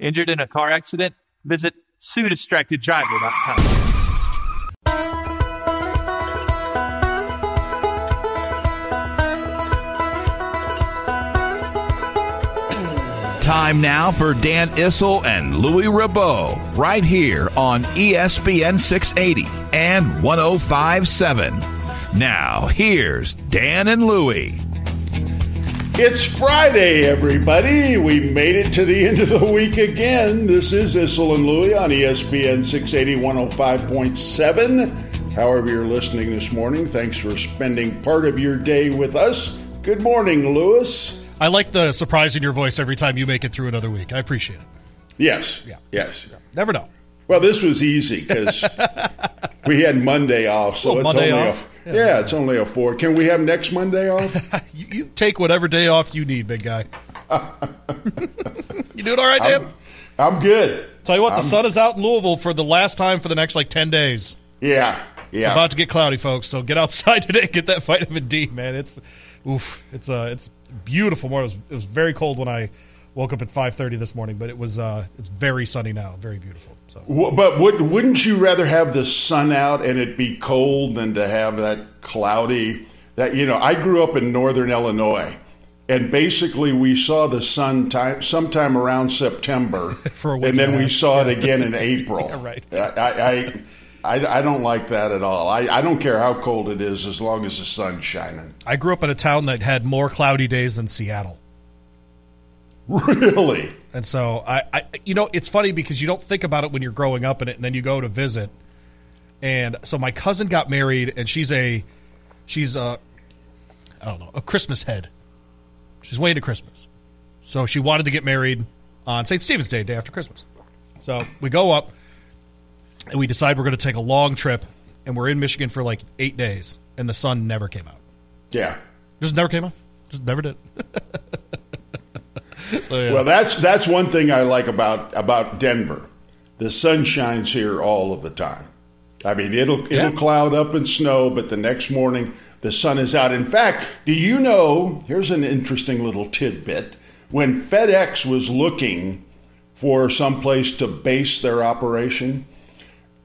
Injured in a car accident? Visit SueDistractedDriver.com. Time now for Dan Issel and Louis Rabot right here on ESPN 680 and 105.7. Now, here's Dan and Louis. It's Friday, everybody. We made it to the end of the week again. This is Issel and Louie on ESPN 680 105.7. However you're listening this morning, thanks for spending part of your day with us. Good morning, Louis. I like the surprise in your voice every time you make it through another week. I appreciate it. Yes. Yeah. Yes. Yeah. Never know. Well, this was easy because we had Monday off, so it's Monday only off. Yeah, it's only a four. Can we have next Monday off? You take whatever day off you need, big guy. You doing all right, Dan? I'm good. Tell you what, the sun is out in Louisville for the last time for the next, 10 days. Yeah. It's about to get cloudy, folks, so get outside today. Get that vitamin D, man. It's beautiful morning. It was very cold when I woke up at 5:30 this morning, but it's very sunny now, very beautiful. So, but wouldn't you rather have the sun out and it be cold than to have that cloudy? I grew up in northern Illinois, and basically we saw the sun sometime around September, for a week and then we saw it again in April. Yeah, right. I don't like that at all. I don't care how cold it is as long as the sun's shining. I grew up in a town that had more cloudy days than Seattle. Really? And so, I it's funny because you don't think about it when you're growing up in it, and then you go to visit. And so my cousin got married, and she's a Christmas head. She's way into Christmas. So she wanted to get married on St. Stephen's Day, day after Christmas. So we go up, and we decide we're going to take a long trip, and we're in Michigan for 8 days, and the sun never came out. Yeah. Just never came out. Just never did. So, yeah. Well, that's one thing I like about Denver. The sun shines here all of the time. I mean, it'll cloud up and snow, but the next morning the sun is out. In fact, do you know, here's an interesting little tidbit. When FedEx was looking for some place to base their operation,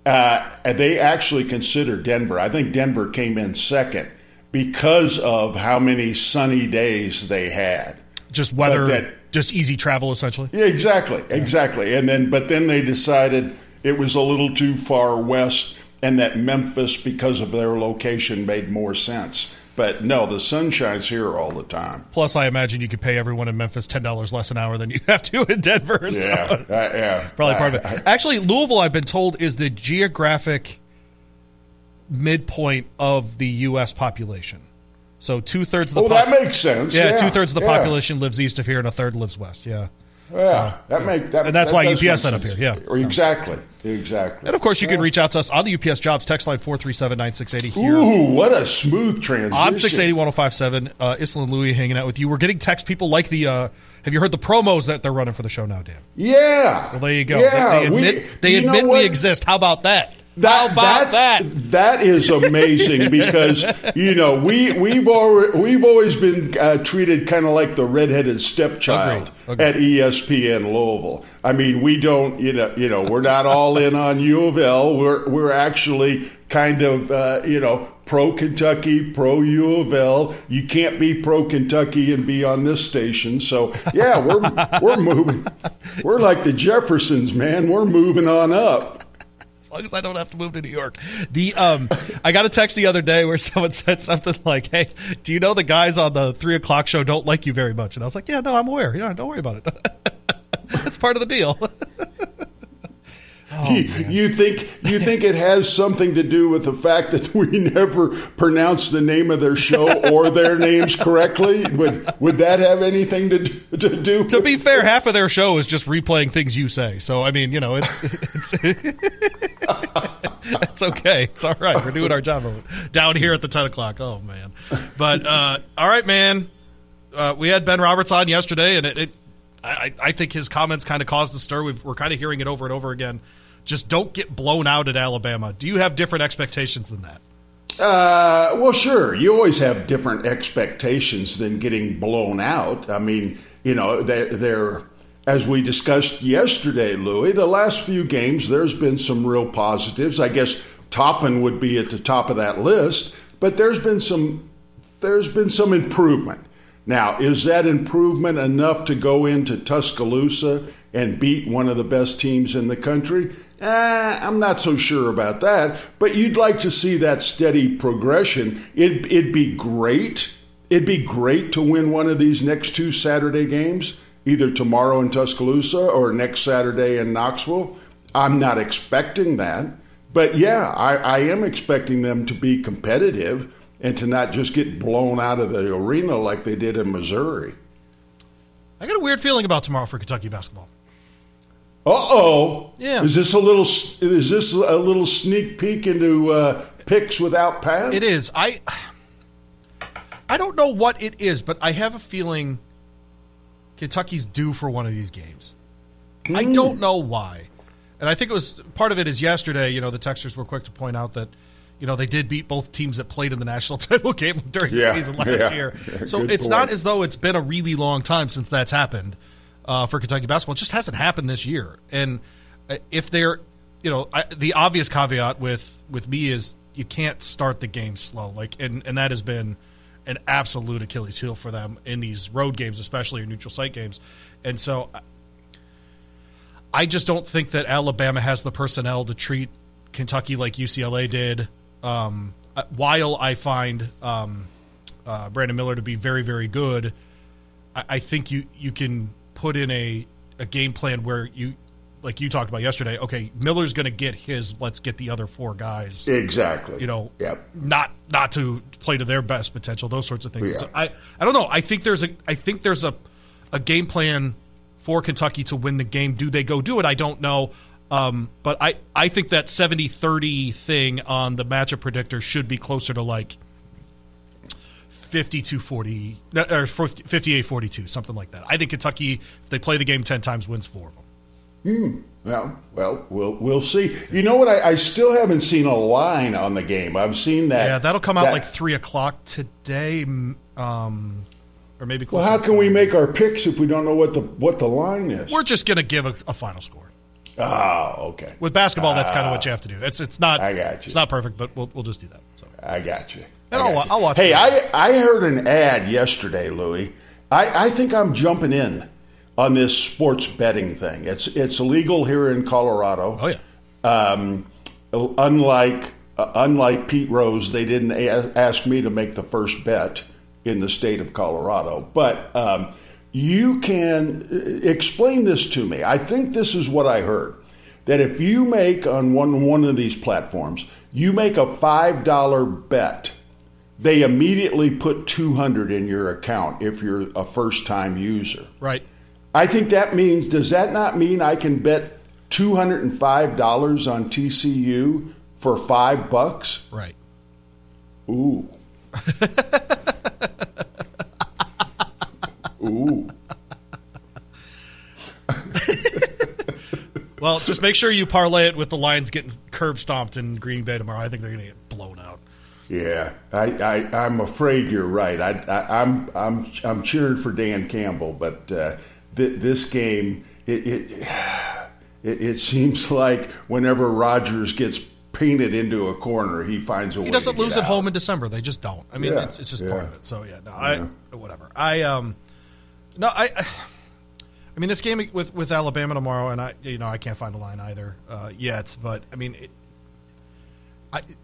they actually considered Denver. I think Denver came in second because of how many sunny days they had. Just weather... Just easy travel, essentially. Yeah, exactly. And then, but they decided it was a little too far west, and that Memphis, because of their location, made more sense. But no, the sun shines here all the time. Plus, I imagine you could pay everyone in Memphis $10 less an hour than you have to in Denver. So yeah, probably part of it. Actually, Louisville, I've been told, is the geographic midpoint of the U.S. population. So 2/3 of the that makes sense. Yeah, 2/3 of the population lives east of here, and 1/3 lives west. Yeah, yeah. So, and that's why UPS set up here. Yeah, exactly. And of course, you can reach out to us on the UPS Jobs text line 437-9680 here. Ooh, what a smooth transition on 680-1057. Issel and Louie hanging out with you. We're getting text people like the. Have you heard the promos that they're running for the show now, Dan? Yeah. Well, there you go. Yeah, they admit we exist. How about that? That is amazing because we've always been treated kind of like the redheaded stepchild at ESPN Louisville. I mean, we don't we're not all in on U of L. We're actually kind of pro Kentucky, pro U of L. You can't be pro Kentucky and be on this station. So yeah, we're moving. We're like the Jeffersons, man. We're moving on up. As long as I don't have to move to New York. I got a text the other day where someone said something like, hey, do you know the guys on the 3 o'clock show don't like you very much? And I was like, yeah, no, I'm aware. Yeah, don't worry about it. That's part of the deal. Oh, you think it has something to do with the fact that we never pronounce the name of their show or their names correctly? Would that have anything to do? To be fair, half of their show is just replaying things you say. So I mean, you know, it's it's okay. It's all right. We're doing our job down here at the 10 o'clock. Oh man! But all right, man. We had Ben Roberts on yesterday, and I think his comments kind of caused the stir. We're kind of hearing it over and over again. Just don't get blown out at Alabama. Do you have different expectations than that? Well, sure. You always have different expectations than getting blown out. I mean, you know, they're as we discussed yesterday, Louis, the last few games, there's been some real positives. I guess Toppin would be at the top of that list, but there's been some improvement. Now, is that improvement enough to go into Tuscaloosa and beat one of the best teams in the country? I'm not so sure about that, but you'd like to see that steady progression. It'd be great. It'd be great to win one of these next two Saturday games, either tomorrow in Tuscaloosa or next Saturday in Knoxville. I'm not expecting that, but yeah, I am expecting them to be competitive and to not just get blown out of the arena like they did in Missouri. I got a weird feeling about tomorrow for Kentucky basketball. Uh-oh. Yeah. Is this a little sneak peek into picks without pads? It is. I don't know what it is, but I have a feeling Kentucky's due for one of these games. Mm. I don't know why. And I think it was part of it is yesterday, you know, the texters were quick to point out that, you know, they did beat both teams that played in the national title game during the season last year. Yeah, so it's not as though it's been a really long time since that's happened for Kentucky basketball. It just hasn't happened this year. And if they're, you know, the obvious caveat with me is you can't start the game slow. Like, and that has been an absolute Achilles heel for them in these road games, especially or neutral site games. And so I just don't think that Alabama has the personnel to treat Kentucky like UCLA did. While I find Brandon Miller to be very, very good, I think you can put in a game plan where you, like you talked about yesterday, okay, Miller's going to get his, let's get the other four guys. Exactly. You know, not to play to their best potential, those sorts of things. Yeah. So I don't know. I think there's a game plan for Kentucky to win the game. Do they go do it? I don't know. But I think that 70-30 thing on the matchup predictor should be closer to like 52-40 or 58-42, something like that. I think Kentucky, if they play the game 10 times, wins 4 of them. Well, we'll see. You know what? I still haven't seen a line on the game. I've seen that. Yeah, that'll come out like 3:00 today, or maybe closer. Well, how can we make our picks if we don't know what the line is? We're just gonna give a final score. Oh, okay. With basketball, that's kind of what you have to do. It's not. I got you. It's not perfect, but we'll just do that. So. I got you. And I'll watch. Hey, I heard an ad yesterday, Louis. I think I'm jumping in on this sports betting thing. It's illegal here in Colorado. Oh yeah. Unlike Pete Rose, they didn't ask me to make the first bet in the state of Colorado, but. You can explain this to me. I think this is what I heard, that if you make on one of these platforms, you make a $5 bet, they immediately put $200 in your account if you're a first-time user. Right. I think that means, does that not mean I can bet $205 on TCU for $5? Right. Ooh. Ooh. Well, just make sure you parlay it with the Lions getting curb stomped in Green Bay tomorrow. I think they're going to get blown out. Yeah, I'm afraid you're right. I'm cheering for Dan Campbell, but this game it seems like whenever Rodgers gets painted into a corner, he finds a way. He doesn't lose at home in December. They just don't. I mean, it's just part of it. So yeah, no, I whatever. I mean, this game with Alabama tomorrow, and I can't find a line either yet. But I mean,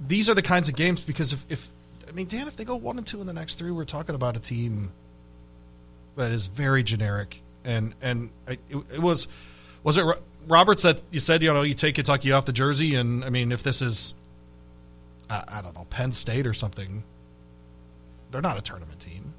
these are the kinds of games because if they go 1-2 in the next 3, we're talking about a team that is very generic And it was it Roberts that you said, you know, you take Kentucky off the jersey, and I mean, if this is, I don't know, Penn State or something, they're not a tournament team,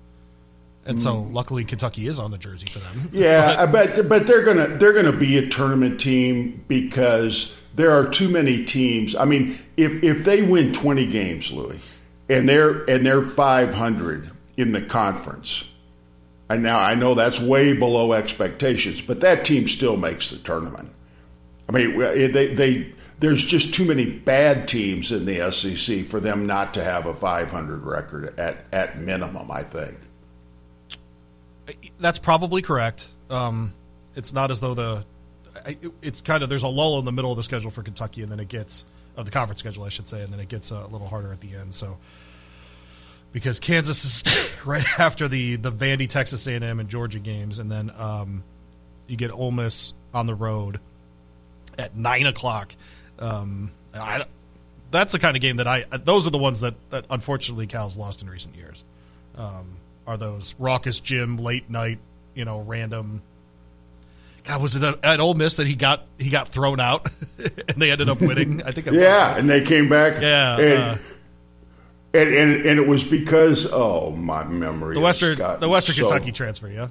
and so luckily Kentucky is on the jersey for them. Yeah, but they're gonna be a tournament team because there are too many teams. I mean, if they win 20 games, Louis, and they're 500 in the conference. And now I know that's way below expectations, but that team still makes the tournament. I mean, there's just too many bad teams in the SEC for them not to have a 500 record at minimum, I think. That's probably correct. It's not as though it's kind of, there's a lull in the middle of the schedule for Kentucky, and then it gets, of the conference schedule, I should say, and then it gets a little harder at the end, so. Because Kansas is right after the Vandy, Texas A&M, and Georgia games. And then you get Ole Miss on the road at 9 o'clock. That's the kind of game that those are the ones that unfortunately Cal's lost in recent years. Are those raucous gym, late night, you know, random. God, was it at Ole Miss that he got thrown out and they ended up winning? I think. Yeah, and they came back. Yeah. And it was because, my memory. The Western Kentucky transfer, yeah.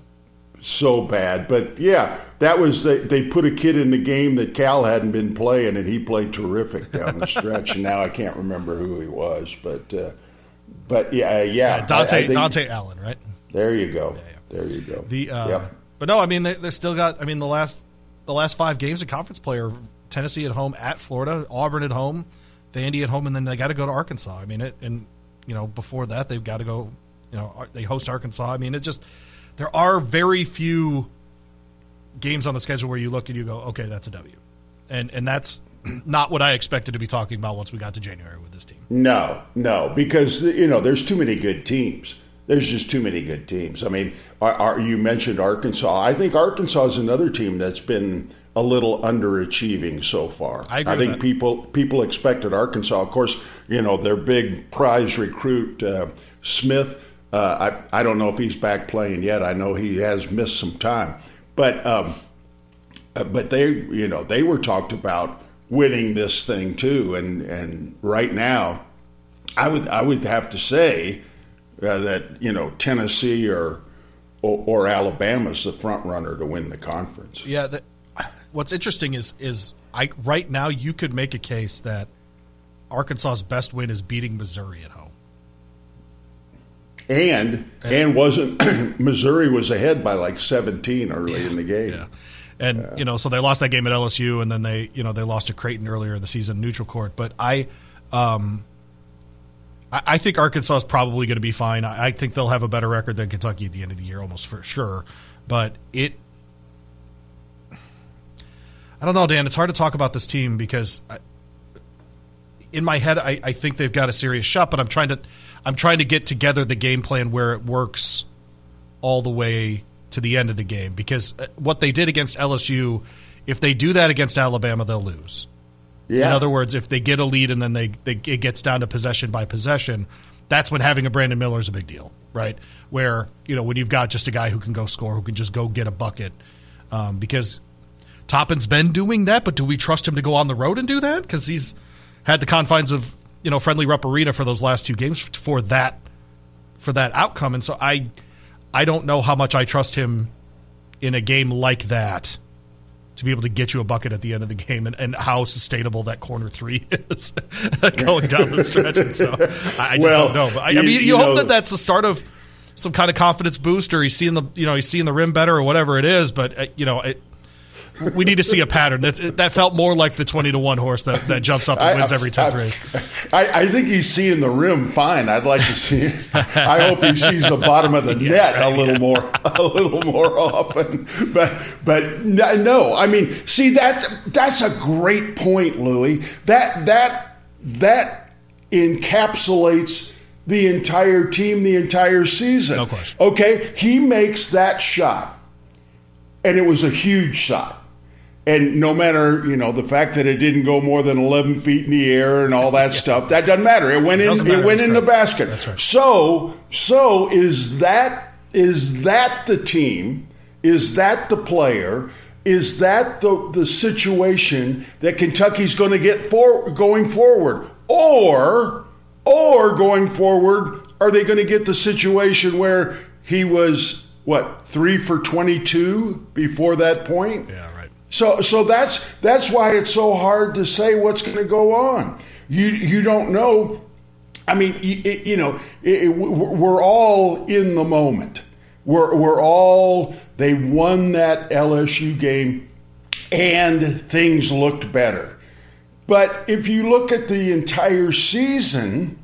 So bad. But, yeah, that was they put a kid in the game that Cal hadn't been playing, and he played terrific down the stretch. And now I can't remember who he was. But yeah. Dante Allen, right? There you go. Yeah. There you go. But, no, I mean, they're still got – I mean, the last five games of conference play are Tennessee at home, at Florida, Auburn at home, Vandy at home, and then they got to go to Arkansas. I mean, you know, before that, they've got to go, you know, they host Arkansas. I mean, it just, there are very few games on the schedule where you look and you go, okay, that's a W. And that's not what I expected to be talking about once we got to January with this team. No, because, you know, there's too many good teams. There's just too many good teams. I mean, you mentioned Arkansas. I think Arkansas is another team that's been a little underachieving so far. I think that. People expected Arkansas. Of course, you know, their big prize recruit, Smith, I don't know if he's back playing yet. I know he has missed some time. But they, you know, they were talked about winning this thing too. And right now, I would have to say that, you know, Tennessee or Alabama's the front runner to win the conference. Yeah, what's interesting is right now you could make a case that Arkansas's best win is beating Missouri at home. And wasn't Missouri was ahead by like 17 early in the game. Yeah. And you know, so they lost that game at LSU, and then they lost to Creighton earlier in the season, neutral court. But I think Arkansas is probably going to be fine. I think they'll have a better record than Kentucky at the end of the year, almost for sure. But I don't know, Dan. It's hard to talk about this team because in my head, I think they've got a serious shot, but I'm trying to get together the game plan where it works all the way to the end of the game. Because what they did against LSU, if they do that against Alabama, they'll lose. Yeah. In other words, if they get a lead and then it gets down to possession by possession, that's when having a Brandon Miller is a big deal, right? Where, you know, when you've got just a guy who can go score, who can just go get a bucket, because Toppin's been doing that, but do we trust him to go on the road and do that? Because he's had the confines of, you know, friendly Rupp Arena for those last two games for that outcome, and so I don't know how much I trust him in a game like that to be able to get you a bucket at the end of the game, and how sustainable that corner three is going down the stretch. And so I don't know. But I mean, you hope that that's the start of some kind of confidence boost, or he's seeing the rim better, or whatever it is. But you know it. We need to see a pattern. That felt more like the 20-1 horse that jumps up and wins every 10th race. I think he's seeing the rim fine. I'd like to see. I hope he sees the bottom of the net right, a little more often. But no, I mean, see that's a great point, Louis. That encapsulates the entire team, the entire season. No question. Okay, he makes that shot, and it was a huge shot. And no matter, you know, the fact that it didn't go more than 11 feet in the air and all that stuff, that doesn't matter. It went in the basket. That's right. So is that the team Is that the player? Is that the situation that Kentucky's going to get going forward? Or going forward, are they going to get the situation where he was, 3 for 22 before that point? Yeah, right. So that's why it's so hard to say what's going to go on. You don't know. I mean, we're all in the moment. We're all. They won that LSU game, and things looked better. But if you look at the entire season,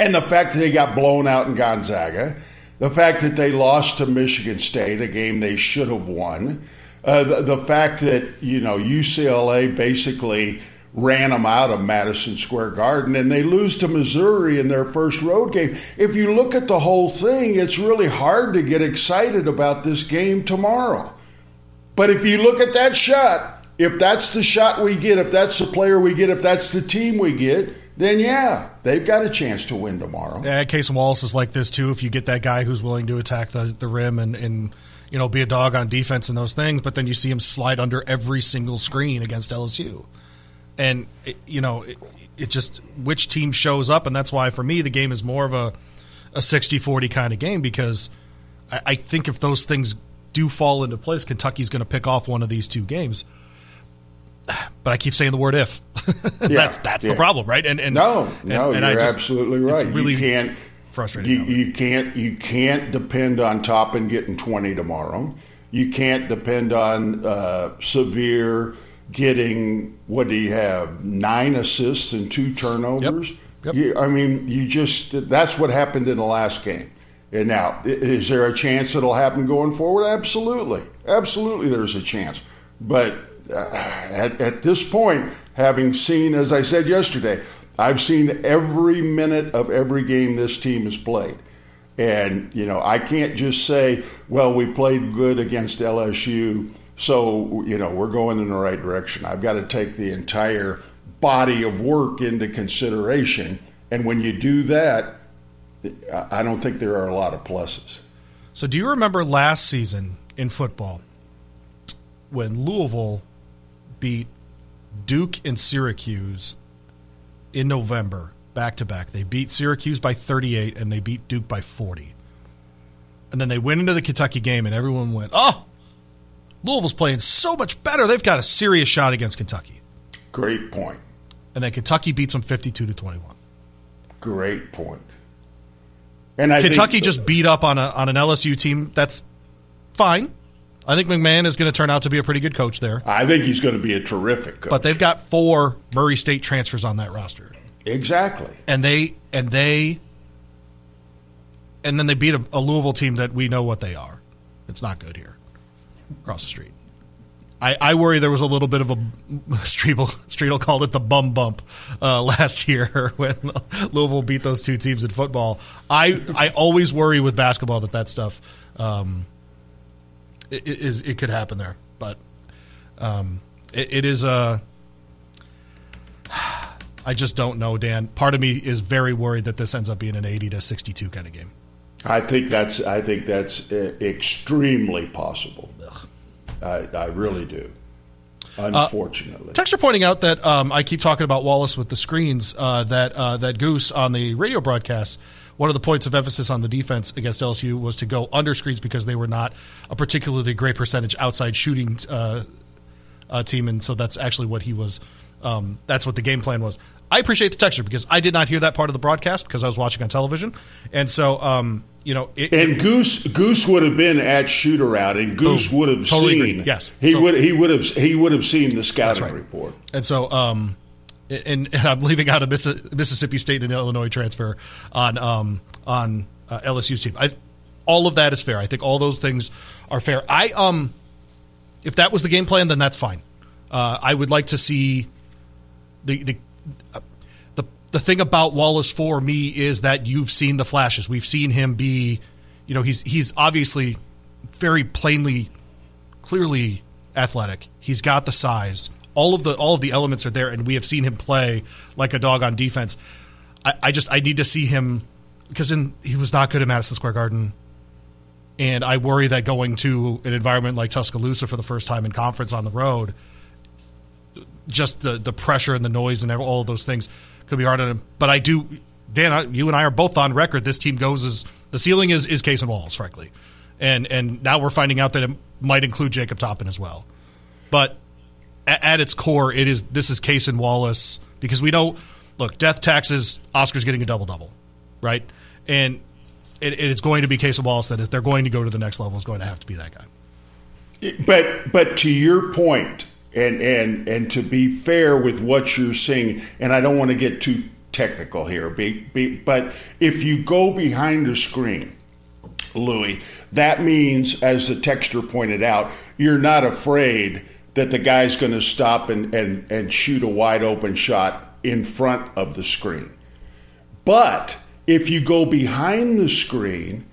and the fact that they got blown out in Gonzaga, the fact that they lost to Michigan State, a game they should have won. The fact that, UCLA basically ran them out of Madison Square Garden, and they lose to Missouri in their first road game. If you look at the whole thing, it's really hard to get excited about this game tomorrow. But if you look at that shot, if that's the shot we get, if that's the player we get, if that's the team we get, then yeah, they've got a chance to win tomorrow. Yeah, Case Wallace is like this too. If you get that guy who's willing to attack the rim and be a dog on defense and those things, but then you see him slide under every single screen against LSU. And, it just which team shows up, and that's why for me the game is more of a 60-40 kind of game, because I think if those things do fall into place, Kentucky's going to pick off one of these two games. But I keep saying the word if. Yeah, that's the problem, right? And and you're absolutely right. It's really frustrating. You can't depend on Toppin getting 20 tomorrow. You can't depend on Severe getting, 9 assists and 2 turnovers? Yep. That's what happened in the last game. And now, is there a chance it'll happen going forward? Absolutely. Absolutely there's a chance. But at this point, having seen, as I said yesterday, I've seen every minute of every game this team has played. And, I can't just say, we played good against LSU, so, we're going in the right direction. I've got to take the entire body of work into consideration. And when you do that, I don't think there are a lot of pluses. So do you remember last season in football when Louisville beat Duke and Syracuse in November back-to-back? They beat Syracuse by 38 and they beat Duke by 40. And then they went into the Kentucky game and everyone went, oh, Louisville's playing so much better. They've got a serious shot against Kentucky. Great point. And then Kentucky beats them 52-21. Great point. And Kentucky just beat up on an LSU team. That's fine. I think McMahon is going to turn out to be a pretty good coach there. I think he's going to be a terrific coach. But they've got 4 Murray State transfers on that roster. Exactly. And then they beat a Louisville team that we know what they are. It's not good here. Across the street. I worry there was a little bit of a Streetle called it the bum bump last year when Louisville beat those two teams in football. I always worry with basketball that stuff it could happen there. But it is a I just don't know, Dan. Part of me is very worried that this ends up being an 80-62 kind of game. I think that's extremely possible. I really do, unfortunately. Texter pointing out that I keep talking about Wallace with the screens, that Goose on the radio broadcast, one of the points of emphasis on the defense against LSU was to go under screens because they were not a particularly great percentage outside shooting team, and so that's actually what he was that's what the game plan was. I appreciate the texture because I did not hear that part of the broadcast because I was watching on television. And so, Goose would have been at shootaround, and Goose would have totally seen. Agreed. Yes, he would have seen the scouting report. And so, and I'm leaving out a Mississippi State and Illinois transfer on LSU's team. All of that is fair. I think all those things are fair. If that was the game plan, then that's fine. I would like to see the thing about Wallace for me is that you've seen the flashes. We've seen him be, he's obviously very plainly, clearly athletic. He's got the size. All of the elements are there, and we have seen him play like a dog on defense. I need to see him because he was not good at Madison Square Garden. And I worry that going to an environment like Tuscaloosa for the first time in conference on the road, just the pressure and the noise and all of those things could be hard on him. But I do, Dan, you and I are both on record. This team goes as the ceiling is Case and Wallace, frankly. And now we're finding out that it might include Jacob Toppin as well. But at its core, this is Case and Wallace, because we know, look, death taxes, Oscar's getting a double-double, right? And it's going to be Case and Wallace that if they're going to go to the next level, it's going to have to be that guy. But to your point, and to be fair with what you're saying, and I don't want to get too technical here, but if you go behind the screen, Louis, that means, as the texter pointed out, you're not afraid that the guy's going to stop and shoot a wide open shot in front of the screen. But if you go behind the screen,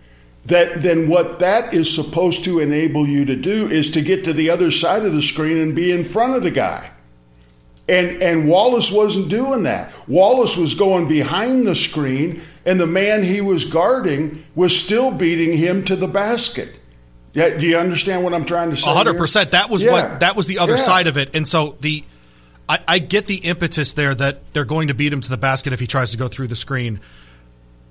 then what that is supposed to enable you to do is to get to the other side of the screen and be in front of the guy. And Wallace wasn't doing that. Wallace was going behind the screen, and the man he was guarding was still beating him to the basket. Yeah, do you understand what I'm trying to say? 100%. That was the other side of it. And so I get the impetus there that they're going to beat him to the basket if he tries to go through the screen.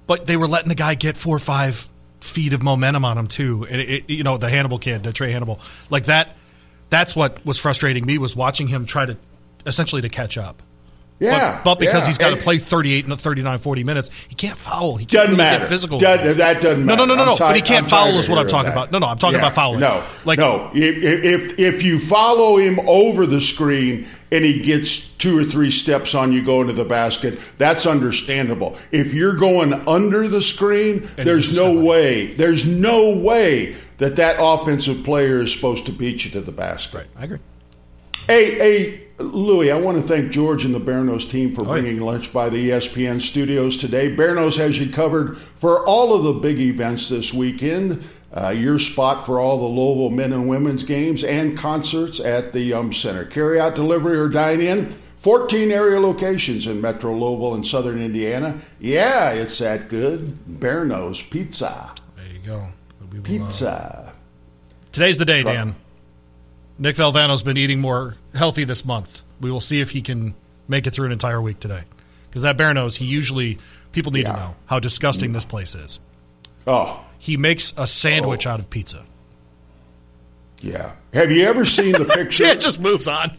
But they were letting the guy get 4 or 5 feet of momentum on him too. And the Hannibal kid, the Trey Hannibal, like that's what was frustrating me, was watching him try to essentially to catch up. Yeah. But because he's got to play 38 and 39, 40 minutes, he can't foul. He can't get physical. That doesn't matter. No. But he can't foul is what I'm talking about. No, I'm talking about fouling. No. If you follow him over the screen and he gets 2 or 3 steps on you going to the basket, that's understandable. If you're going under the screen, there's no way that offensive player is supposed to beat you to the basket. Right. I agree. Hey, Louis, I want to thank George and the Bearno's team for bringing lunch by the ESPN studios today. Bearno's has you covered for all of the big events this weekend. Your spot for all the Louisville men and women's games and concerts at the Yum Center. Carry out, delivery, or dine in. 14 area locations in Metro Louisville and Southern Indiana. Yeah, it's that good. Bearno's Pizza. There you go. Pizza. Today's the day, Dan. Nick Valvano's been eating more healthy this month. We will see if he can make it through an entire week today. Because that Bearno's, people need to know how disgusting this place is. Oh. He makes a sandwich out of pizza. Yeah. Have you ever seen the picture? It just moves on.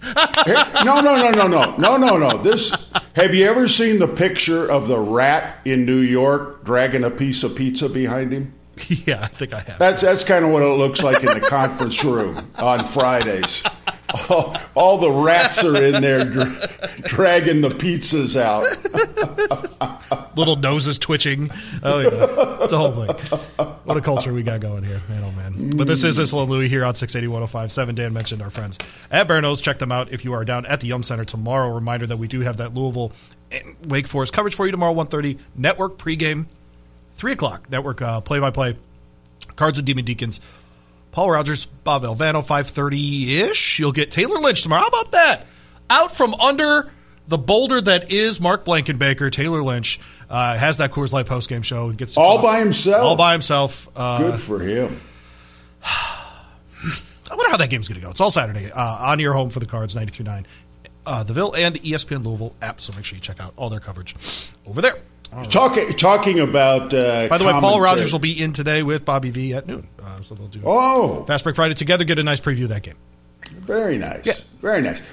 No. Have you ever seen the picture of the rat in New York dragging a piece of pizza behind him? Yeah, I think I have. That's kind of what it looks like in the conference room on Fridays. All the rats are in there dragging the pizzas out. Little noses twitching. Oh, yeah. It's a whole thing. What a culture we got going here. Man, oh, man. But this is Issel and Louie here on 680-1057. Dan mentioned our friends at Bearno's. Check them out if you are down at the Yum Center tomorrow. Reminder that we do have that Louisville and Wake Forest coverage for you tomorrow, 1:30 network pregame. 3 o'clock, network play-by-play, Cards and Demon Deacons, Paul Rogers, Bob Valvano, 5:30-ish. You'll get Taylor Lynch tomorrow. How about that? Out from under the boulder that is Mark Blankenbaker. Taylor Lynch has that Coors Light postgame show. Gets all by himself. All by himself. Good for him. I wonder how that game's going to go. It's all Saturday. On your home for the Cards, 93.9 The Ville and ESPN Louisville app, so make sure you check out all their coverage over there. Right. Talking about by the way, Paul Rogers will be in today with Bobby V at noon. So they'll do Fast Break Friday together, get a nice preview of that game. Very nice. Yeah. Very nice.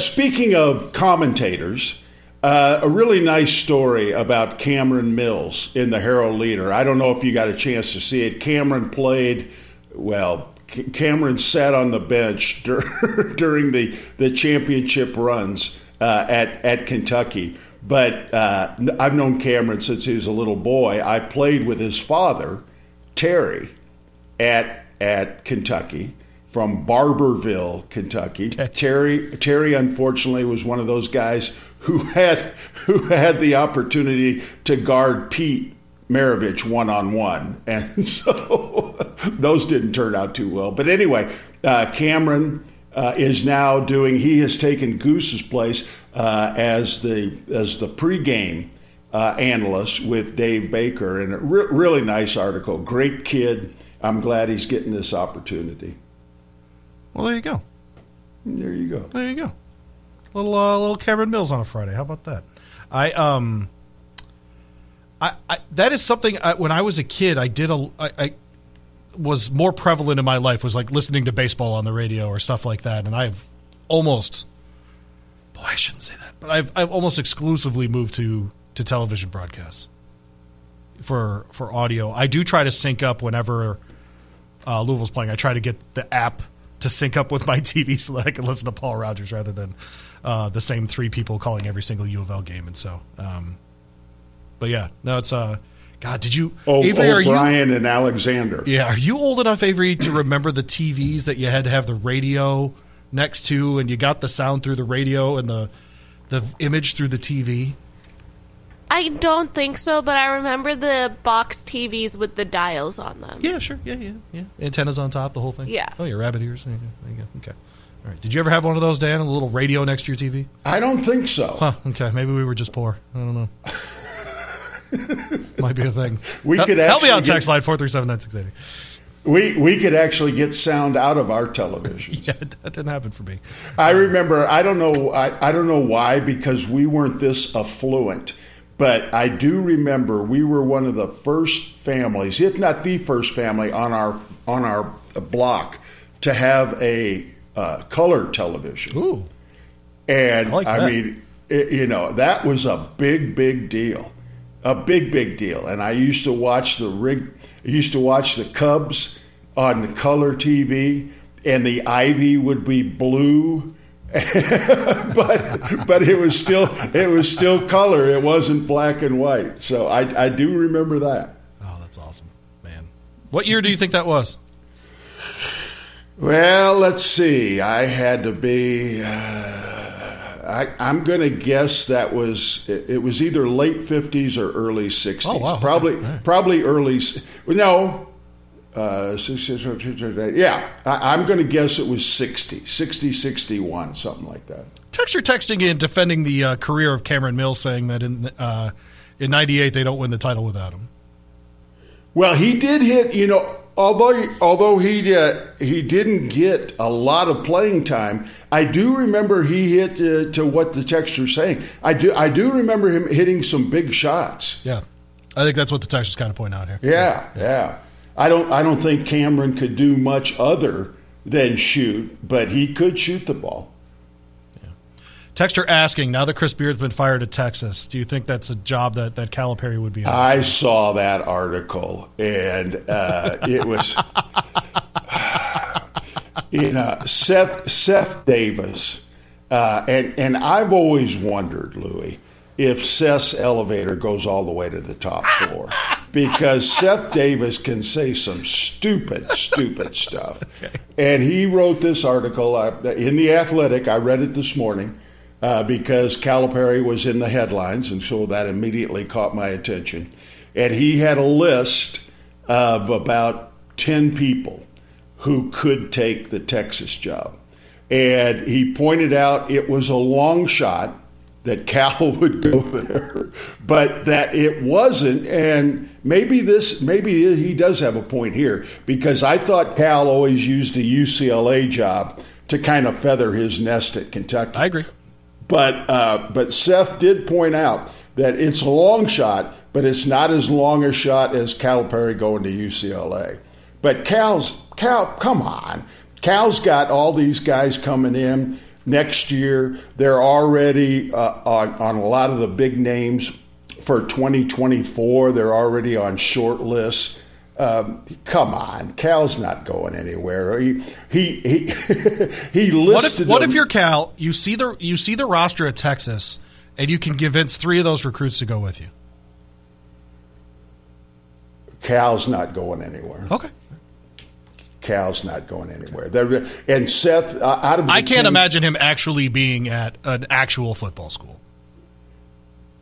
Speaking of commentators, a really nice story about Cameron Mills in the Herald Leader. I don't know if you got a chance to see it. Cameron sat on the bench during the championship runs at Kentucky. But I've known Cameron since he was a little boy. I played with his father, Terry, at Kentucky, from Barberville, Kentucky. Terry, unfortunately, was one of those guys who had the opportunity to guard Pete Maravich one-on-one. And so those didn't turn out too well. But anyway, Cameron is now doing, he has taken Goose's place as the pregame analyst with Dave Baker, and a really nice article. Great kid. I'm glad he's getting this opportunity. Well, there you go. There you go. There you go. Little Cameron Mills on a Friday. How about that? I that is something when I was a kid, I was more prevalent in my life, was like listening to baseball on the radio or stuff like that. And I've almost, boy, I shouldn't say that, but I've almost exclusively moved to television broadcasts for audio. I do try to sync up whenever Louisville's playing. I try to get the app to sync up with my TV so that I can listen to Paul Rogers rather than the same three people calling every single U of L game. And so, but yeah, no, it's God, did you? Oh, Avery, are Brian you, and Alexander. Yeah, are you old enough, Avery, to remember the TVs that you had to have the radio next to, and you got the sound through the radio and the image through the TV? I don't think so, but I remember the box TVs with the dials on them. Yeah, sure, yeah. Antennas on top, the whole thing. Yeah. Oh, your rabbit ears. There you go. Okay. All right. Did you ever have one of those, Dan? A little radio next to your TV? I don't think so. Huh. Okay. Maybe we were just poor. I don't know. Might be a thing. We could help me out. Text line 437-9680. We could actually get sound out of our television. Yeah, that didn't happen for me. I remember. I don't know why, because we weren't this affluent, but I do remember we were one of the first families, if not the first family on our block, to have a color television. Ooh, and I mean, that was a big deal. A big deal, and I used to watch the Cubs on the color TV, and the ivy would be blue, but it was still color. It wasn't black and white. So I do remember that. Oh, that's awesome, man! What year do you think that was? Well, let's see. I had to be. I'm going to guess that it was either late 50s or early 60s. Oh, wow. Probably early. No. Yeah. I'm going to guess it was 60, 61, something like that. Texter texting in defending the career of Cameron Mills, saying that in 98 they don't win the title without him. Well, he did hit, although he didn't get a lot of playing time, I do remember he hit to what the texter's saying. I do remember him hitting some big shots. Yeah, I think that's what the texter's kind of pointing out here. Yeah. I don't think Cameron could do much other than shoot, but he could shoot the ball. Yeah. Texter asking, now that Chris Beard's been fired at Texas, do you think that's a job that Calipari would be on? I saw that article, and it was. Seth Davis, and I've always wondered, Louis, if Seth's elevator goes all the way to the top floor, because Seth Davis can say some stupid stuff. Okay. And he wrote this article in The Athletic. I read it this morning because Calipari was in the headlines, and so that immediately caught my attention. And he had a list of about 10 people who could take the Texas job. And he pointed out it was a long shot that Cal would go there, but that it wasn't. And maybe he does have a point here, because I thought Cal always used the UCLA job to kind of feather his nest at Kentucky. I agree. But Seth did point out that it's a long shot, but it's not as long a shot as Calipari going to UCLA. But Cal, come on. Cal's got all these guys coming in next year. They're already on a lot of the big names for 2024. They're already on short lists. Come on. Cal's not going anywhere. He listed. What if you're Cal, you see the roster at Texas, and you can convince three of those recruits to go with you? Cal's not going anywhere. Okay. Cal's not going anywhere. And Seth, out of the I can't imagine him actually being at an actual football school.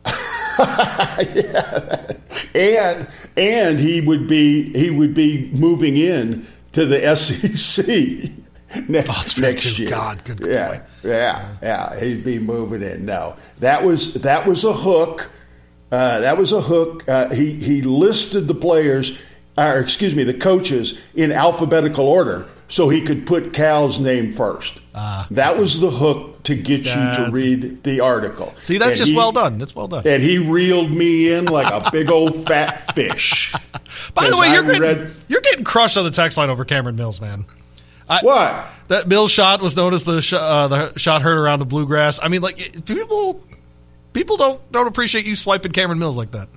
Yeah. And he would be moving in to the SEC next year. God, good point. Yeah. He'd be moving in. No, that was a hook. That was a hook. He listed the players, or excuse me, the coaches in alphabetical order, so he could put Cal's name first. That was the hook to get you to read the article. See, that's just well done. It's well done. And he reeled me in like a big old fat fish. By the way, you're getting crushed on the text line over Cameron Mills, man. What? That Mills shot was known as the shot heard around the bluegrass. I mean, like, people don't appreciate you swiping Cameron Mills like that.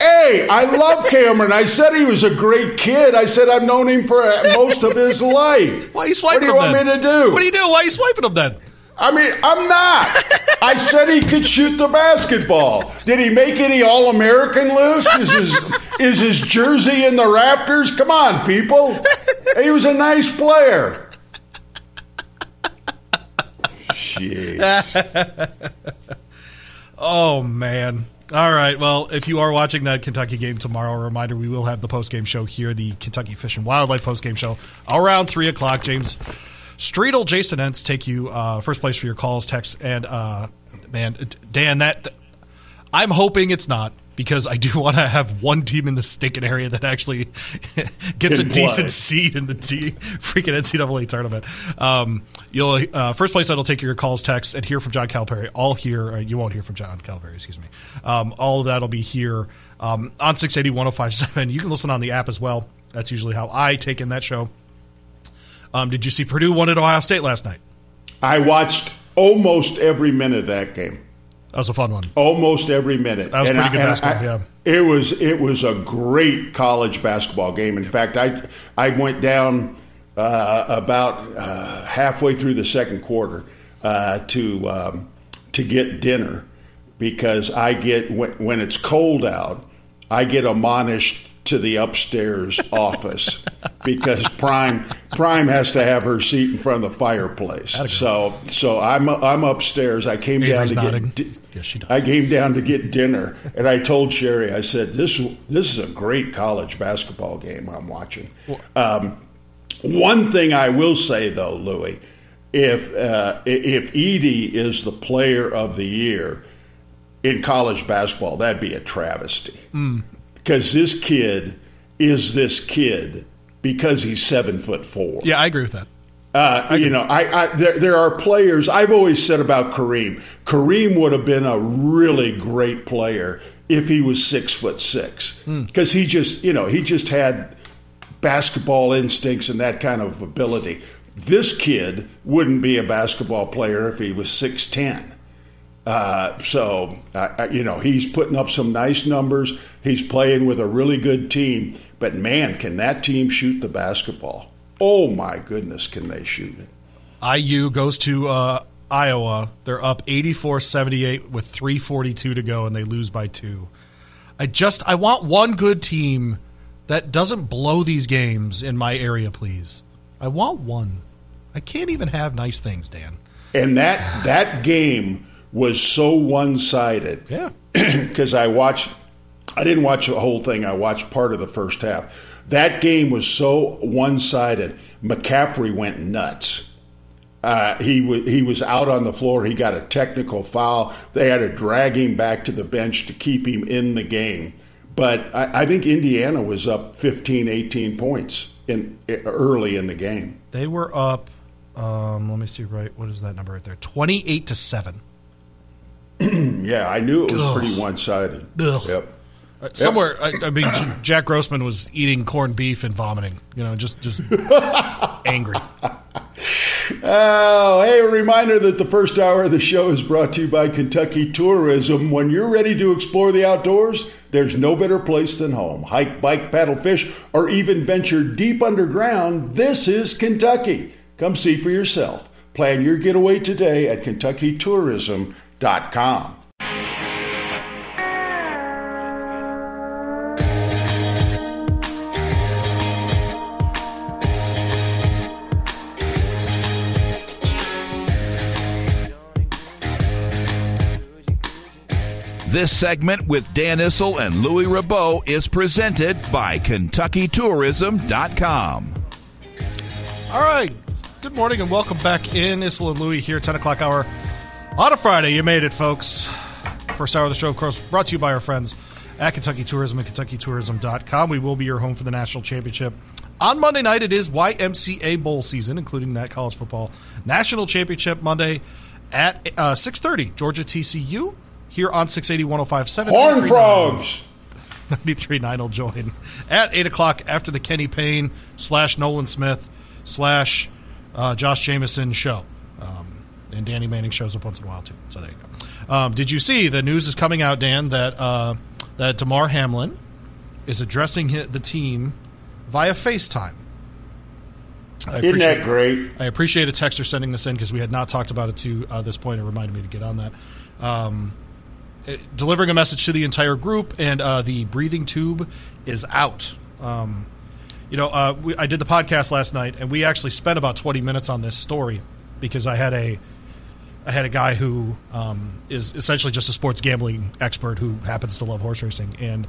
Hey, I love Cameron. I said he was a great kid. I said I've known him for most of his life. Why are you swiping him? What do you want me to do? What do you do? Why are you swiping him then? I mean, I'm not. I said he could shoot the basketball. Did he make any All-American list? Is his jersey in the rafters? Come on, people. He was a nice player. Jeez. Oh, man. All right, well, if you are watching that Kentucky game tomorrow, a reminder, we will have the postgame show here, the Kentucky Fish and Wildlife postgame show, around 3 o'clock. James Streetle, Jason Entz take you first place for your calls, texts, and, man, Dan, I'm hoping it's not, because I do want to have one team in the stinking area that actually gets a decent seed in the freaking NCAA tournament. You'll first place that'll take your calls, texts, and hear from John Calipari. You won't hear from John Calipari, excuse me. All of that'll be here on 680-1057. You can listen on the app as well. That's usually how I take in that show. Did you see Purdue won at Ohio State last night? I watched almost every minute of that game. That was a fun one. Almost every minute. That was pretty good basketball, yeah. It was a great college basketball game. In fact, I went down about halfway through the second quarter to get dinner, because I get when it's cold out, I get admonished to the upstairs office because Prime has to have her seat in front of the fireplace. So I'm upstairs. I came down to get dinner, and I told Sherry, I said, this is a great college basketball game I'm watching. One thing I will say though, Louis, if Edie is the player of the year in college basketball, that'd be a travesty. Mm. Because this kid is this kid because he's 7'4". Yeah, I agree with that. There are players. I've always said about Kareem. Kareem would have been a really great player if he was 6'6", because he just had basketball instincts and that kind of ability. This kid wouldn't be a basketball player if he was 6'10". So he's putting up some nice numbers. He's playing with a really good team. But, man, can that team shoot the basketball? Oh, my goodness, can they shoot it. IU goes to Iowa. They're up 84-78 with 3:42 to go, and they lose by 2. I want one good team that doesn't blow these games in my area, please. I want one. I can't even have nice things, Dan. And that game was so one-sided. Yeah. Because I didn't watch the whole thing. I watched part of the first half. That game was so one-sided. McCaffrey went nuts. He was out on the floor. He got a technical foul. They had to drag him back to the bench to keep him in the game. But I think Indiana was up 15, 18 points early in the game. They were up, let me see, right, what is that number right there? 28-7. Yeah, I knew it was pretty one-sided. Yep. Somewhere, I mean, Jack Grossman was eating corned beef and vomiting. You know, just angry. Oh, hey, a reminder that the first hour of the show is brought to you by Kentucky Tourism. When you're ready to explore the outdoors, there's no better place than home. Hike, bike, paddle, fish, or even venture deep underground. This is Kentucky. Come see for yourself. Plan your getaway today at KentuckyTourism.com. This segment with Dan Issel and Louis Rabot is presented by KentuckyTourism.com. All right. Good morning and welcome back in. Issel and Louis here, 10 o'clock hour. On a Friday, you made it, folks. First hour of the show, of course, brought to you by our friends at Kentucky Tourism and KentuckyTourism.com. We will be your home for the national championship. On Monday night, it is YMCA Bowl season, including that college football national championship Monday at 6:30. Georgia TCU here on 680-1057. Horn Frogs! 93.9 will join at 8 o'clock after the Kenny Payne / Nolan Smith / Josh Jameson show. And Danny Manning shows up once in a while, too. So there you go. Did you see the news is coming out, Dan, that Damar Hamlin is addressing the team via FaceTime? Isn't that great? I appreciate a texter sending this in because we had not talked about it to this point. It reminded me to get on that. Delivering a message to the entire group, and the breathing tube is out. I did the podcast last night, and we actually spent about 20 minutes on this story because I had a guy who is essentially just a sports gambling expert who happens to love horse racing, and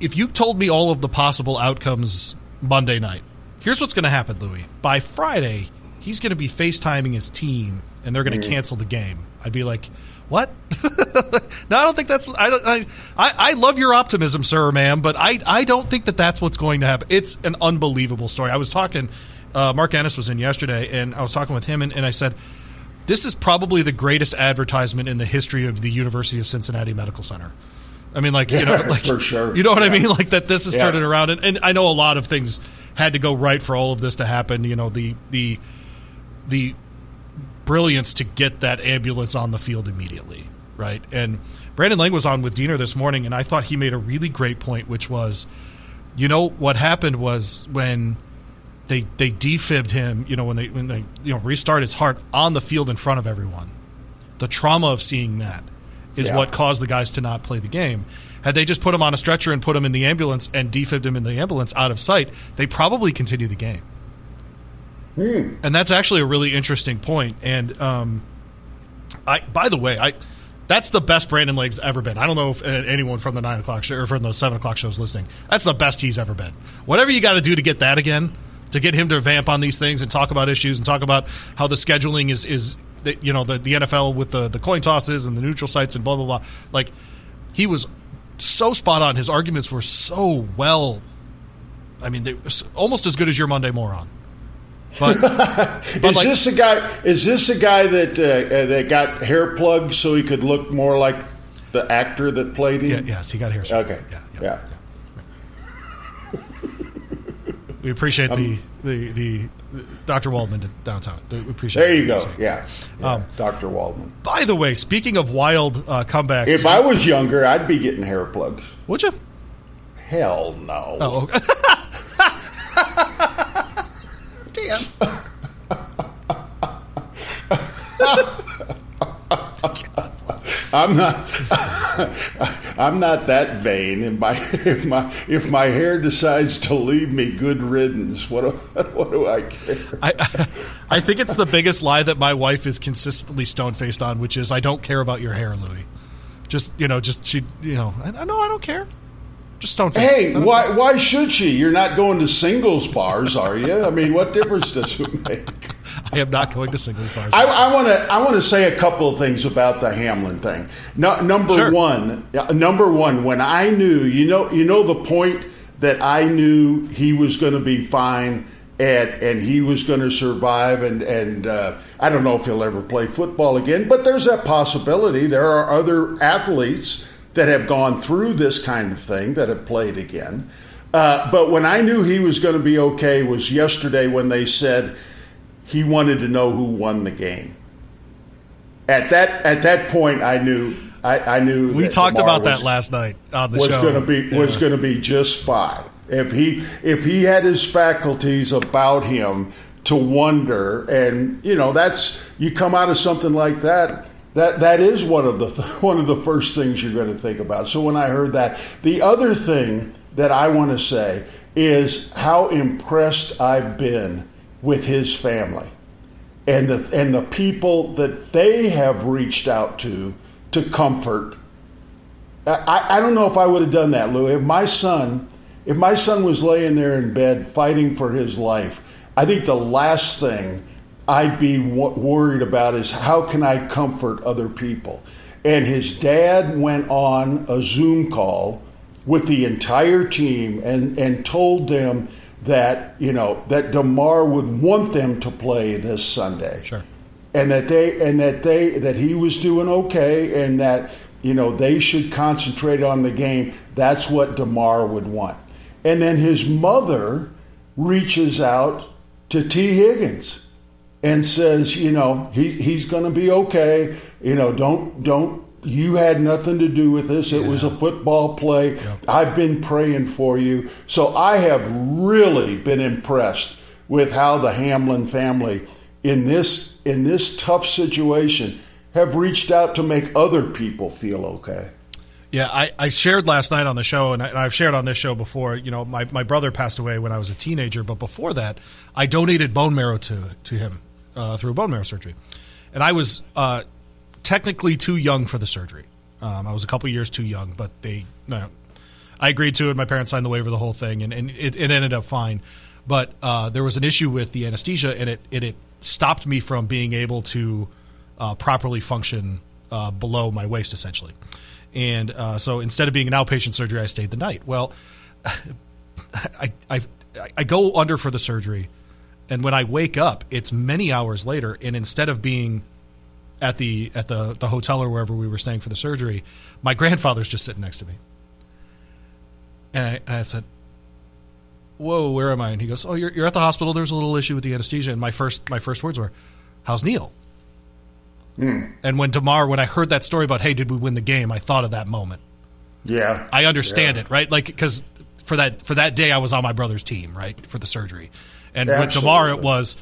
if you told me all of the possible outcomes Monday night, here's what's going to happen, Louis. By Friday, he's going to be FaceTiming his team, and they're going to cancel the game. I'd be like, what? No, I don't think that's. I love your optimism, sir or ma'am, but I don't think that that's what's going to happen. It's an unbelievable story. I was talking. Mark Ennis was in yesterday, and I was talking with him, and I said, this is probably the greatest advertisement in the history of the University of Cincinnati Medical Center. I mean, for sure. You know what I mean? Like that this is turning around, and I know a lot of things had to go right for all of this to happen. You know, the brilliance to get that ambulance on the field immediately, right? And Brandon Lang was on with Diener this morning, and I thought he made a really great point, which was, you know, what happened was when they defibbed him, you know, when they restart his heart on the field in front of everyone, the trauma of seeing that is what caused the guys to not play the game. Had they just put him on a stretcher and put him in the ambulance and defibbed him in the ambulance out of sight, they probably continue the game. And that's actually a really interesting point. And that's the best Brandon Lake's ever been. I don't know if anyone from the 9 o'clock show or from the 7 o'clock shows listening. That's the best he's ever been. Whatever you got to do to get that again, to get him to vamp on these things and talk about issues and talk about how the scheduling is the NFL with the coin tosses and the neutral sites and blah blah blah. Like, he was so spot on. His arguments were so well. I mean, they were almost as good as your Monday moron. But is this a guy that got hair plugs so he could look more like the actor that played him? Yeah, yes, he got hair. Okay. Yeah. We appreciate the Dr. Waldman downtown. We appreciate. There you go. Yeah, Dr. Waldman. By the way, speaking of wild comebacks, if I was younger, I'd be getting hair plugs. Would you? Hell no. Oh. Okay. Damn. I'm not that vain. If my hair decides to leave me, good riddance. What do I care? I think it's the biggest lie that my wife is consistently stone-faced on, which is, I don't care about your hair, Louis. I don't care. Just don't. Hey, why should she? You're not going to singles bars, are you? I mean, what difference does it make? I am not going to singles bars. I want to say a couple of things about the Hamlin thing. Number one, when I knew, the point that I knew he was going to be fine and he was going to survive, and I don't know if he'll ever play football again, but there's that possibility. There are other athletes that have gone through this kind of thing, that have played again. But when I knew he was going to be okay was yesterday when they said he wanted to know who won the game. At that point, I knew. We talked about that last night on the show. Was going to be just fine. If he had his faculties about him to wonder, and you come out of something like that. That is one of the first things you're going to think about. So when I heard that, the other thing that I want to say is how impressed I've been with his family and the people that they have reached out to comfort. I don't know if I would have done that, Lou. If my son was laying there in bed fighting for his life, I think the last thing I'd be worried about is how can I comfort other people? And his dad went on a Zoom call with the entire team and told them that, you know, that DeMar would want them to play this Sunday. Sure. And that he was doing okay, and that, you know, they should concentrate on the game. That's what DeMar would want. And then his mother reaches out to T. Higgins and says, you know, he's going to be okay. You know, don't. You had nothing to do with this. It was a football play. Yep. I've been praying for you. So I have really been impressed with how the Hamlin family in this tough situation have reached out to make other people feel okay. Yeah, I shared last night on the show, and I've shared on this show before, you know, my brother passed away when I was a teenager, but before that, I donated bone marrow to him through bone marrow surgery. And I was technically too young for the surgery. I was a couple years too young, but I agreed to it. My parents signed the waiver, the whole thing, and it ended up fine. But there was an issue with the anesthesia, and it stopped me from being able to properly function below my waist, essentially. And so instead of being an outpatient surgery, I stayed the night. Well, I go under for the surgery, and when I wake up, it's many hours later, and instead of being at the hotel or wherever we were staying for the surgery, my grandfather's just sitting next to me. And I said, whoa, where am I? And he goes, oh, you're at the hospital. There's a little issue with the anesthesia. And my first words were, how's Neil? Mm. And when I heard that story about, hey, did we win the game, I thought of that moment. Yeah. I understand it, right? Like, because for that day, I was on my brother's team, right, for the surgery. And with DeMar, it was,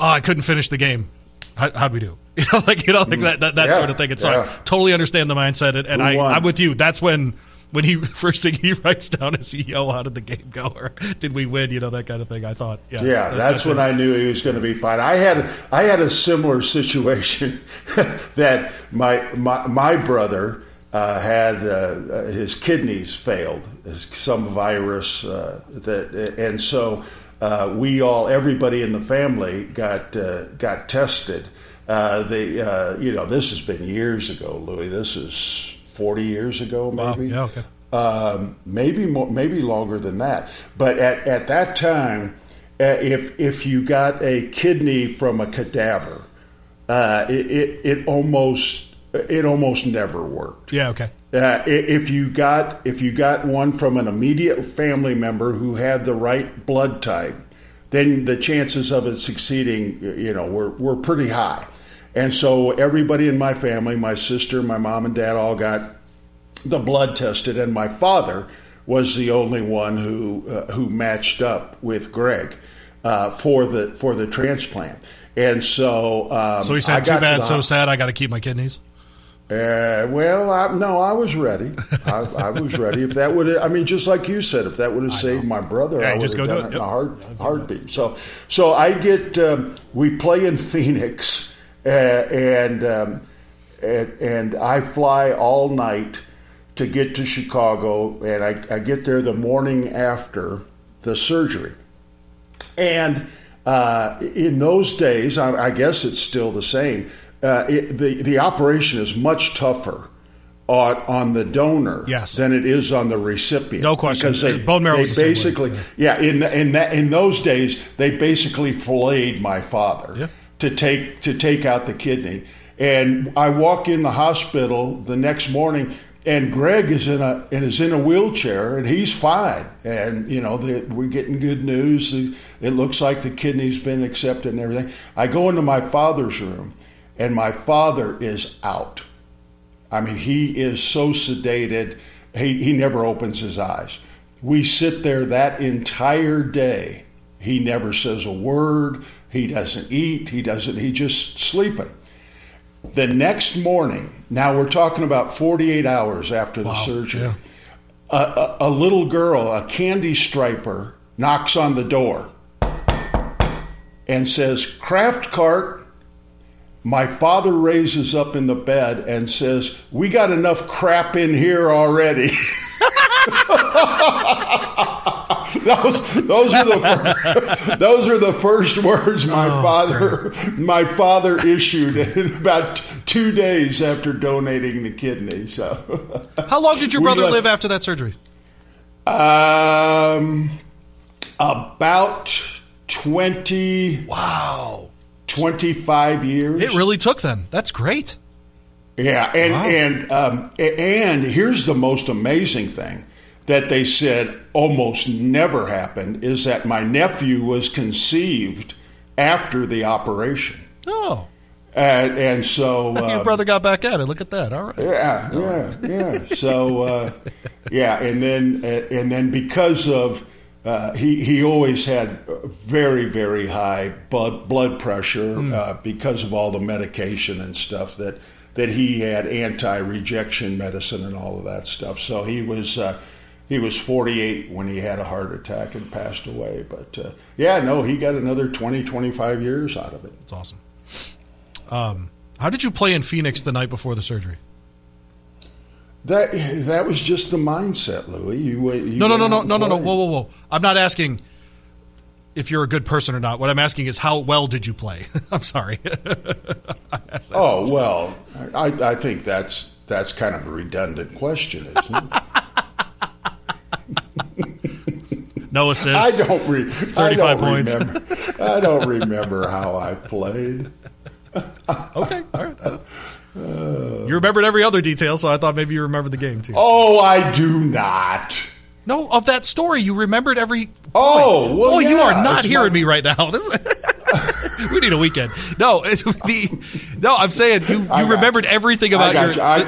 oh, I couldn't finish the game. How'd we do? You know, like that sort of thing. It's like, totally understand the mindset. And I'm with you. That's when he, first thing he writes down is, yo, how did the game go? Or did we win? You know, that kind of thing. I thought, that's when I knew he was going to be fine. I had a similar situation that my brother had his kidneys failed, some virus and so everybody in the family got tested. This has been years ago, Louis. This is 40 years ago, maybe. Wow. Yeah, okay. Maybe longer than that. But at that time, if you got a kidney from a cadaver, it almost never worked. Yeah. Okay. If you got one from an immediate family member who had the right blood type, then the chances of it succeeding, you know, were pretty high. And so everybody in my family, my sister, my mom and dad, all got the blood tested, and my father was the only one who matched up with Greg for the transplant. And so so he said, too bad, so sad, I got to keep my kidneys. I was ready. I was ready. If that would, I mean, just like you said, if that would have saved my brother, I would have done it in a heartbeat. So I get. We play in Phoenix, and I fly all night to get to Chicago, and I get there the morning after the surgery, and in those days, I guess it's still the same. The operation is much tougher on the donor than it is on the recipient. No question. Because bone marrow was basically the same way. Yeah. In those days, they basically filleted my father to take out the kidney. And I walk in the hospital the next morning, and Greg is in a wheelchair, and he's fine. And you know, we're getting good news. It looks like the kidney's been accepted and everything. I go into my father's room. And my father is out. I mean, he is so sedated, he never opens his eyes. We sit there that entire day. He never says a word. He doesn't eat. He's just sleeping. The next morning, now we're talking about 48 hours after the surgery, a little girl, a candy striper, knocks on the door and says, "Craft cart." My father raises up in the bed and says, "We got enough crap in here already." Those are the first words my father issued in about 2 days after donating the kidney. So, how long did your brother live after that surgery? About 20. Wow. 25 years. It really took them. That's great. Yeah, and here's the most amazing thing that they said almost never happened is that my nephew was conceived after the operation. Oh. And so... your brother got back at it. Look at that. All right. Yeah. So, and then because of... he always had very, very high blood pressure because of all the medication and stuff that he had, anti-rejection medicine and all of that stuff. So he was 48 when he had a heart attack and passed away. But, he got another 20, 25 years out of it. That's awesome. How did you play in Phoenix the night before the surgery? That was just the mindset, Louis. No. Whoa. I'm not asking if you're a good person or not. What I'm asking is how well did you play? I'm sorry. I think that's kind of a redundant question, isn't it? No assists. 35 points. I don't remember how I played. Okay, all right. You remembered every other detail, so I thought maybe you remembered the game, too. Oh, I do not. No, of that story, you remembered every... Oh, well, you are not hearing me right now. We need a weekend. No, I'm saying you remembered everything about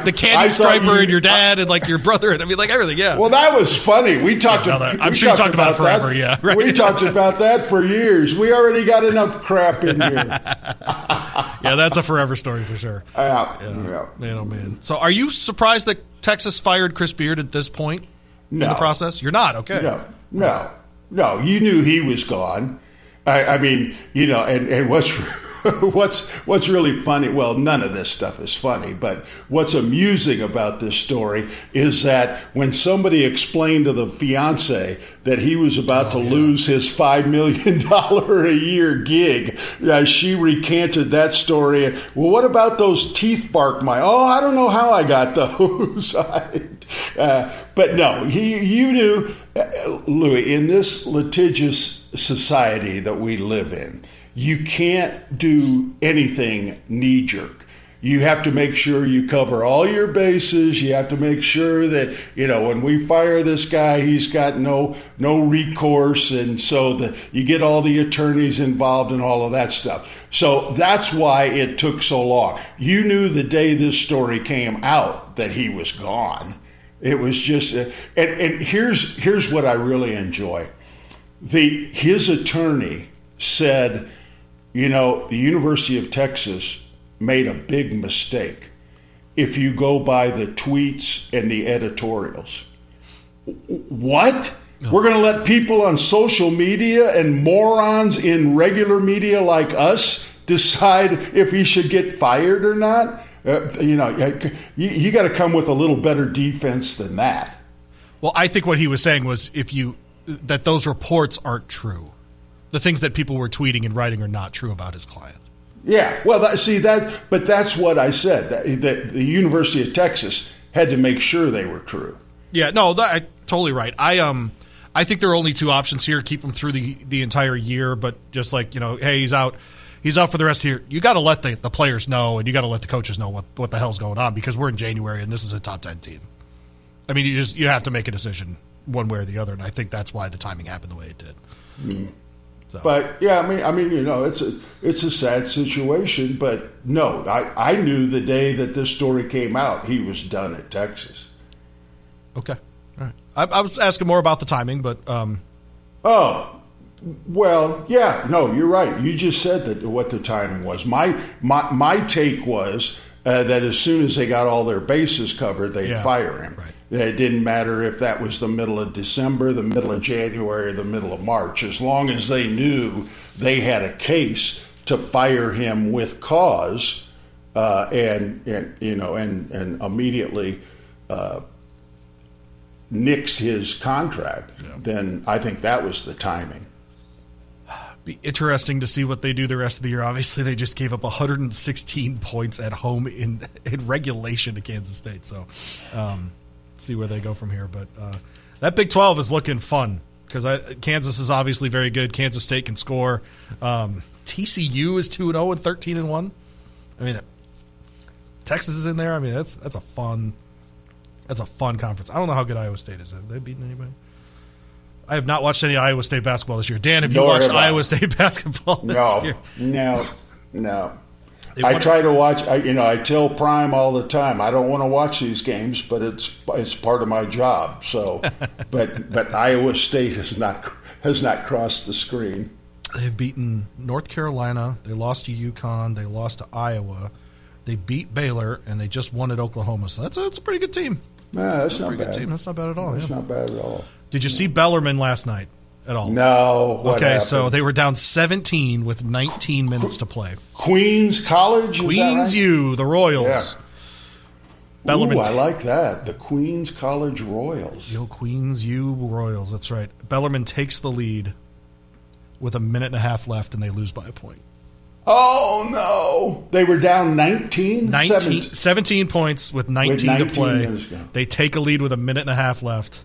the candy striper and your dad and, your brother. And everything, yeah. Well, that was funny. We talked about that. I'm sure you talked about it forever, that. Yeah. Right? We talked about that for years. We already got enough crap in here. Yeah, that's a forever story for sure. Yeah. Man, oh, man. So are you surprised that Texas fired Chris Beard at this point in the process? You're not, okay. No. You knew he was gone. I mean, what's really funny, well, none of this stuff is funny, but what's amusing about this story is that when somebody explained to the fiancé that he was about to lose his $5 million a year gig, she recanted that story. And, well, what about those teeth bark? I don't know how I got those. But no, you knew, Louis, in this litigious society that we live in, you can't do anything knee-jerk. You have to make sure you cover all your bases. You have to make sure that, when we fire this guy, he's got no recourse. And so you get all the attorneys involved and all of that stuff. So that's why it took so long. You knew the day this story came out that he was gone. It was just, and here's what I really enjoy. His attorney said, the University of Texas made a big mistake if you go by the tweets and the editorials. What? No. We're going to let people on social media and morons in regular media like us decide if he should get fired or not? You got to come with a little better defense than that. Well, I think what he was saying was that those reports aren't true. The things that people were tweeting and writing are not true about his client. Yeah, well, but that's what I said. That the University of Texas had to make sure they were true. Yeah, no, totally right. I think there are only two options here: keep him through the entire year, but just hey, he's out for the rest of the year. You got to let the players know, and you got to let the coaches know what the hell's going on, because we're in January and this is a top 10 team. I mean, you have to make a decision one way or the other, and I think that's why the timing happened the way it did. Mm. So. But yeah, I mean, it's a sad situation. But no, I knew the day that this story came out, he was done at Texas. Okay, all right. I was asking more about the timing, but you're right. You just said that what the timing was. My take was that as soon as they got all their bases covered, they'd fire him. Right. It didn't matter if that was the middle of December, the middle of January, or the middle of March. As long as they knew they had a case to fire him with cause, and immediately nix his contract, then I think that was the timing. Be interesting to see what they do the rest of the year. Obviously, they just gave up 116 points at home in regulation to Kansas State. So, see where they go from here. But that Big 12 is looking fun because Kansas is obviously very good. Kansas State can score. TCU is 2-0 and 13-1. I mean, Texas is in there. I mean, that's a fun conference. I don't know how good Iowa State is. Have they beaten anybody? I have not watched any Iowa State basketball this year. Dan, have you watched Iowa State basketball this year? No. I try to watch. I tell Prime all the time, I don't want to watch these games, but it's part of my job. So, but Iowa State has not crossed the screen. They've beaten North Carolina. They lost to UConn. They lost to Iowa. They beat Baylor, and they just won at Oklahoma. So that's a pretty good team. That's not a bad team. That's not bad at all. Not bad at all. Did you see Bellerman last night at all? No. What happened? So they were down 17 with 19 minutes to play. Queens College? Queens U, right? The Royals. Yeah. Bellerman. Ooh, I like that. The Queens College Royals. Yo, Queens U Royals. That's right. Bellerman takes the lead with a minute and a half left, and they lose by a point. Oh, no. They were down 17 points with 19 to play. They take a lead with a minute and a half left,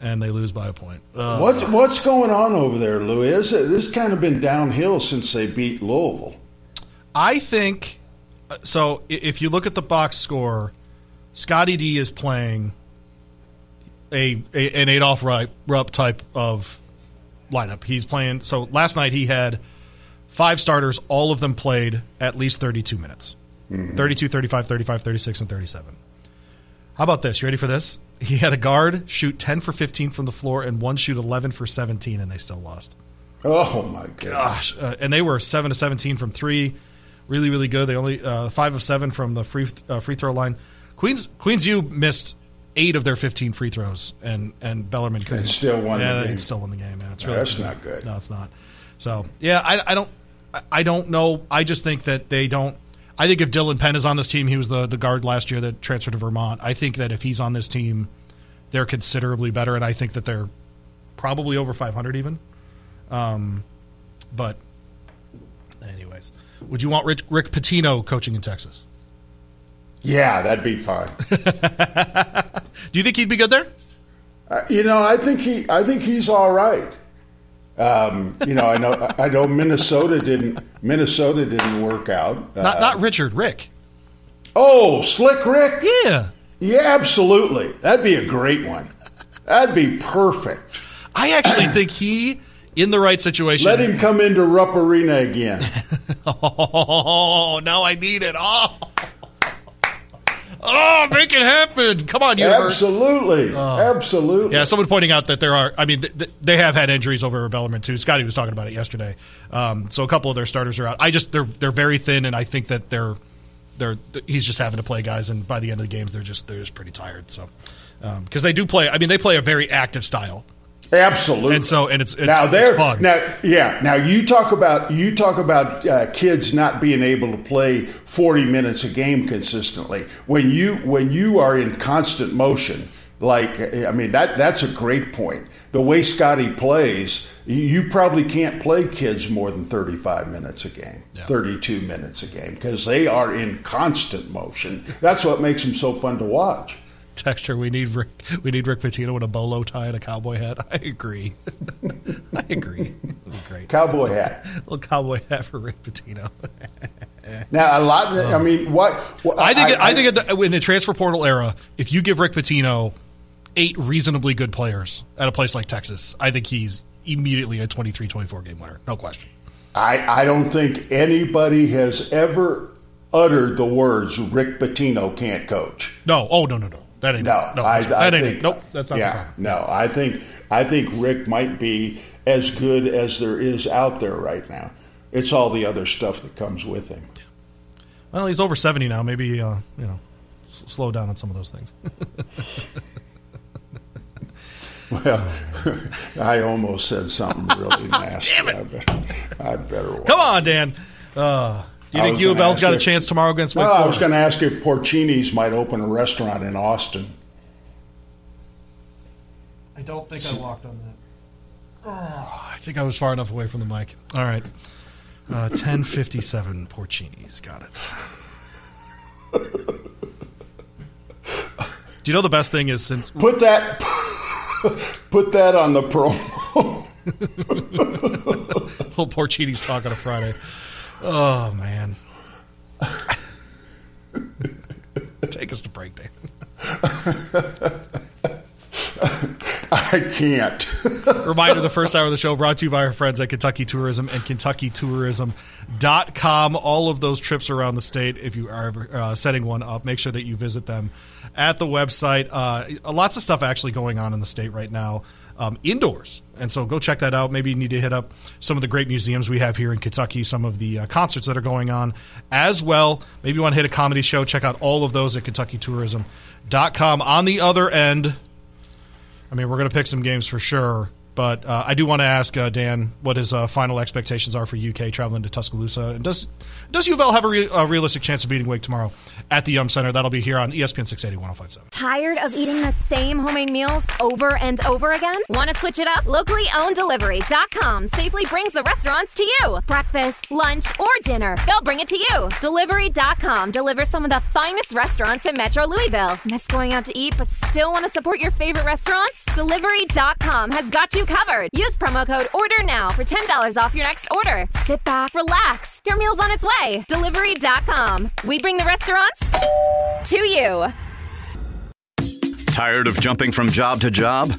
and they lose by a point. What's going on over there, Louis? This kind of been downhill since they beat Louisville. I think – so if you look at the box score, Scotty D is playing an Adolph Rupp type of lineup. He's playing – so last night he had – 5 starters, all of them played at least 32 minutes. Mm-hmm. 32, 35, 35, 36, and 37. How about this? You ready for this? He had a guard shoot 10 for 15 from the floor and one shoot 11 for 17, and they still lost. Oh, my gosh. And they were 7 to 17 from 3. Really, really good. They only 5 of 7 from the free throw line. Queens U missed 8 of their 15 free throws, and Bellerman couldn't. They still won the game. Yeah, that's really not good. No, it's not. So, yeah, I don't know. I just think that they don't – I think if Dylan Penn is on this team, he was the guard last year that transferred to Vermont. I think that if he's on this team, they're considerably better, and I think that they're probably over 500 even. But anyways, would you want Rick Pitino coaching in Texas? Yeah, that'd be fun. Do you think he'd be good there? I think he's all right. I know Minnesota didn't work out. Not Richard, Rick. Oh, Slick Rick? Yeah, absolutely. That'd be a great one. That'd be perfect. I actually think he, in the right situation, let him come into Rupp Arena again. Oh, now I need it. Oh, make it happen. Come on, universe. Absolutely. Absolutely. Yeah, someone pointing out that there are – I mean, they have had injuries over Bellerman, too. Scotty was talking about it yesterday. So a couple of their starters are out. They're very thin, and I think that he's just having to play guys, and by the end of the games, they're just pretty tired. So, because they do play – I mean, they play a very active style. Absolutely. And so, and it's fun. Now you talk about kids not being able to play 40 minutes a game consistently. When you are in constant motion, that's a great point. The way Scotty plays, you probably can't play kids more than 35 minutes a game, 32 minutes a game, because they are in constant motion. That's what makes them so fun to watch. Texter, we need Rick Pitino in a bolo tie and a cowboy hat. I agree. Great. Cowboy hat. A little cowboy hat for Rick Pitino. Now, a lot. I mean, what? I think in the transfer portal era, if you give Rick Pitino 8 reasonably good players at a place like Texas, I think he's immediately a 23-24 game winner. No question. I don't think anybody has ever uttered the words Rick Pitino can't coach. No. Oh, no. That ain't no. It. No, I think. Nope, that's not. Yeah, the no. I think Rick might be as good as there is out there right now. It's all the other stuff that comes with him. Yeah. Well, he's over 70 now. Maybe slow down on some of those things. Well, I almost said something really nasty. Damn it! I better watch. Come on, Dan. Do you think U of L's got a chance tomorrow against Wake Forest? I was going to ask if Porcini's might open a restaurant in Austin. I don't think I walked on that. Oh, I think I was far enough away from the mic. All right. 10:57 Porcini's. Got it. Do you know the best thing is since... Put that on the promo. Little Porcini's talk on a Friday. Oh, man. Take us to break, Dan. I can't. Reminder, the first hour of the show brought to you by our friends at Kentucky Tourism and KentuckyTourism.com. All of those trips around the state, if you are setting one up, make sure that you visit them at the website. Lots of stuff actually going on in the state right now. Indoors. And so go check that out. Maybe you need to hit up some of the great museums we have here in Kentucky, some of the concerts that are going on as well. Maybe you want to hit a comedy show. Check out all of those at KentuckyTourism.com. On the other end, I mean, we're going to pick some games for sure, but I do want to ask Dan what his final expectations are for UK traveling to Tuscaloosa. And does UofL have a realistic chance of beating Wake tomorrow at the Yum Center? That'll be here on ESPN 680 105.7. Tired of eating the same homemade meals over and over again? Want to switch it up? Locally owned Delivery.com safely brings the restaurants to you. Breakfast, lunch, or dinner, they'll bring it to you. Delivery.com delivers some of the finest restaurants in Metro Louisville. Miss going out to eat but still want to support your favorite restaurants? Delivery.com has got you covered. Use promo code ORDERNOW for $10 off your next order. Sit back, relax. Your meal's on its way. Delivery.com. We bring the restaurants to you. Tired of jumping from job to job?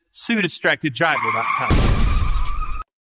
SueDistractedDriver.com.